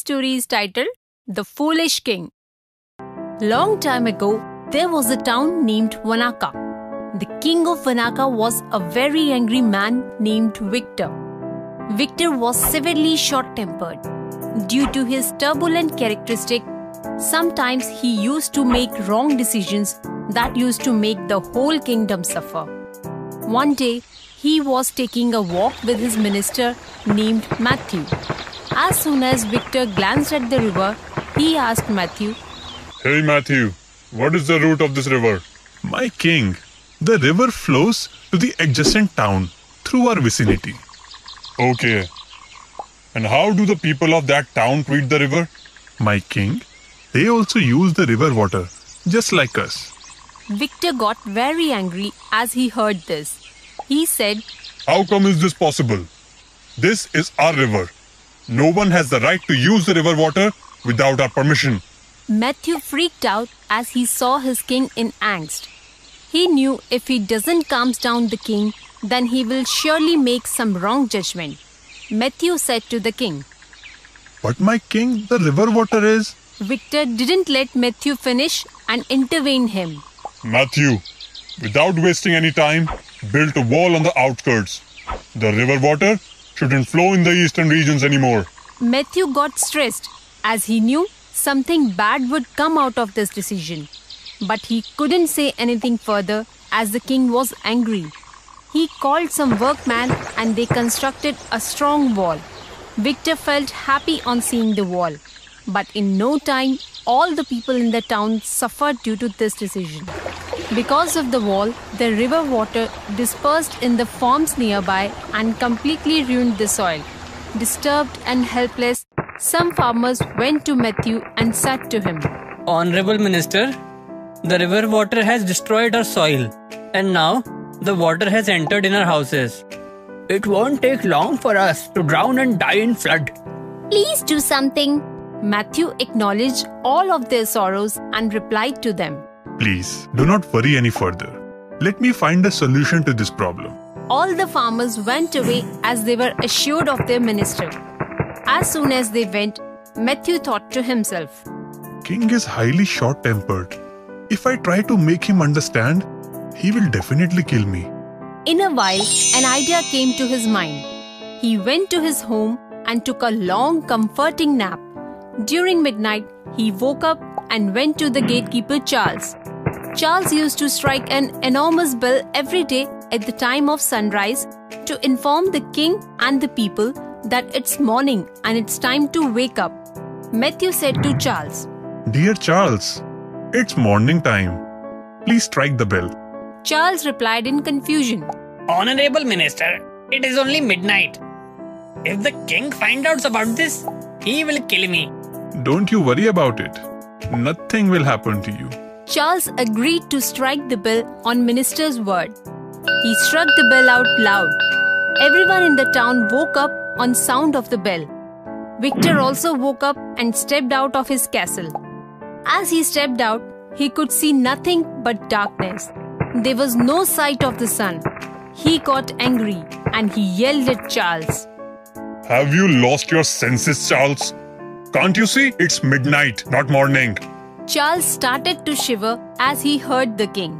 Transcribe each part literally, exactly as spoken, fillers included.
story is titled The Foolish King. Long time ago, there was a town named Vanaka. The king of Vanaka was a very angry man named Victor. Victor was severely short-tempered. Due to his turbulent characteristic, sometimes he used to make wrong decisions that used to make the whole kingdom suffer. One day, he was taking a walk with his minister named Matthew. As soon as Victor glanced at the river, he asked Matthew, "Hey Matthew, what is the route of this river?" "My king, the river flows to the adjacent town through our vicinity." "Okay. And how do the people of that town treat the river?" "My king, they also use the river water, just like us." Victor got very angry as he heard this. He said, "How come is this possible? This is our river. No one has the right to use the river water without our permission." Matthew freaked out as he saw his king in angst. He knew if he doesn't calm down the king, then he will surely make some wrong judgment. Matthew said to the king, "But my king, the river water is..." Victor didn't let Matthew finish and intervened him. "Matthew, without wasting any time, built a wall on the outskirts. The river water shouldn't flow in the eastern regions anymore." Matthew got stressed as he knew something bad would come out of this decision. But he couldn't say anything further as the king was angry. He called some workmen and they constructed a strong wall. Victor felt happy on seeing the wall. But in no time, all the people in the town suffered due to this decision. Because of the wall, the river water dispersed in the farms nearby and completely ruined the soil. Disturbed and helpless, some farmers went to Matthew and said to him, "Honorable Minister, the river water has destroyed our soil, and now the water has entered in our houses. It won't take long for us to drown and die in flood. Please do something." Matthew acknowledged all of their sorrows and replied to them, "Please, do not worry any further. Let me find a solution to this problem." All the farmers went away as they were assured of their minister. As soon as they went, Matthew thought to himself, "King is highly short-tempered. If I try to make him understand, he will definitely kill me." In a while, an idea came to his mind. He went to his home and took a long, comforting nap. During midnight, he woke up and went to the gatekeeper Charles. Charles used to strike an enormous bell every day at the time of sunrise to inform the king and the people that it's morning and it's time to wake up. Matthew said to Charles, "Dear Charles, it's morning time. Please strike the bell." Charles replied in confusion, "Honorable Minister, it is only midnight. If the king finds out about this, he will kill me." "Don't you worry about it. Nothing will happen to you." Charles agreed to strike the bell on minister's word. He struck the bell out loud. Everyone in the town woke up on sound of the bell. Victor also woke up and stepped out of his castle. As he stepped out, he could see nothing but darkness. There was no sight of the sun. He got angry and he yelled at Charles, "Have you lost your senses, Charles? Can't you see it's midnight, not morning?" Charles started to shiver as he heard the king.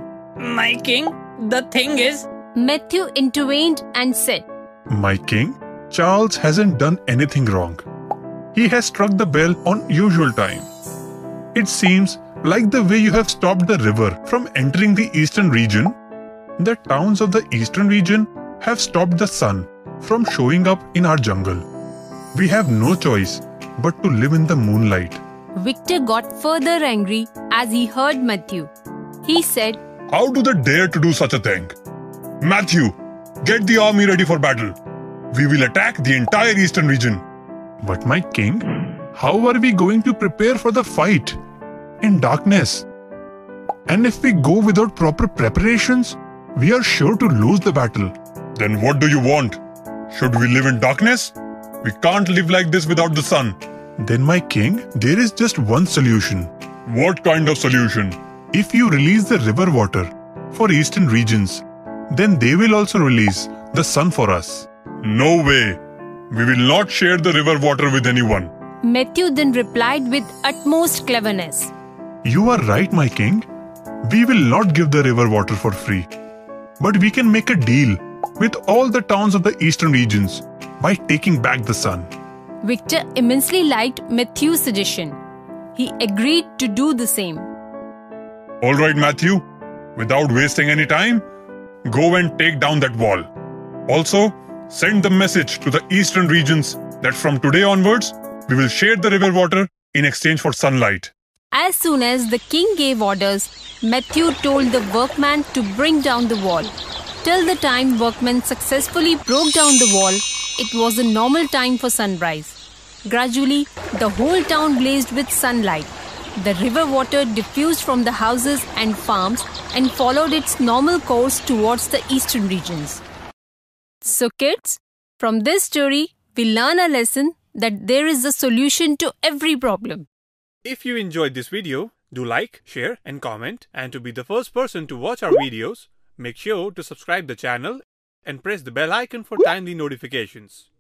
"My king, the thing is..." Matthew intervened and said, "My king, Charles hasn't done anything wrong. He has struck the bell on usual time. It seems like the way you have stopped the river from entering the eastern region, the towns of the eastern region have stopped the sun from showing up in our jungle. We have no choice but to live in the moonlight." Victor got further angry as he heard Matthew. He said, "How do they dare to do such a thing? Matthew, get the army ready for battle. We will attack the entire eastern region." "But my king, how are we going to prepare for the fight in darkness? And if we go without proper preparations, we are sure to lose the battle." "Then what do you want? Should we live in darkness? We can't live like this without the sun." "Then my king, there is just one solution." "What kind of solution?" "If you release the river water for eastern regions, then they will also release the sun for us." "No way. We will not share the river water with anyone. Matthew then replied with utmost cleverness, "You are right, my king. We will not give the river water for free. But we can make a deal with all the towns of the eastern regions by taking back the sun." Victor immensely liked Matthew's suggestion. He agreed to do the same. "All right, Matthew. Without wasting any time, go and take down that wall. Also, send the message to the eastern regions that from today onwards, we will share the river water in exchange for sunlight." As soon as the king gave orders, Matthew told the workman to bring down the wall. Till the time workmen successfully broke down the wall, it was a normal time for sunrise. Gradually, the whole town blazed with sunlight. The river water diffused from the houses and farms and followed its normal course towards the eastern regions. So kids, from this story, we learn a lesson that there is a solution to every problem. If you enjoyed this video, do like, share and comment. And to be the first person to watch our videos, make sure to subscribe the channel and press the bell icon for timely notifications.